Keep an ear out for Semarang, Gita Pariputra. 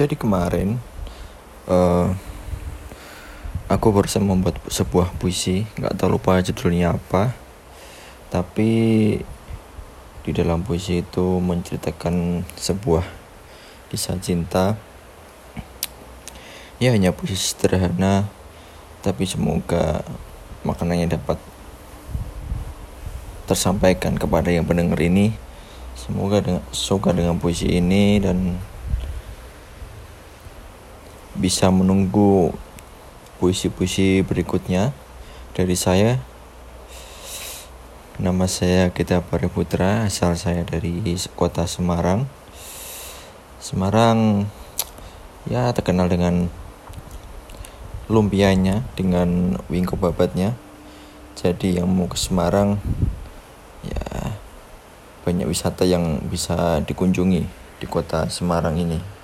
Jadi kemarin aku barusan membuat sebuah puisi, nggak tahu lupa judulnya apa, tapi di dalam puisi itu menceritakan sebuah kisah cinta. Ya, hanya puisi sederhana, tapi semoga maknanya dapat tersampaikan kepada yang pendengar ini. Semoga suka dengan puisi ini dan bisa menunggu puisi-puisi berikutnya dari saya. Nama saya Gita Pariputra, asal saya dari kota Semarang. Semarang ya terkenal dengan lumpianya, dengan wingko babatnya. Jadi yang mau ke Semarang ya banyak wisata yang bisa dikunjungi di kota Semarang ini.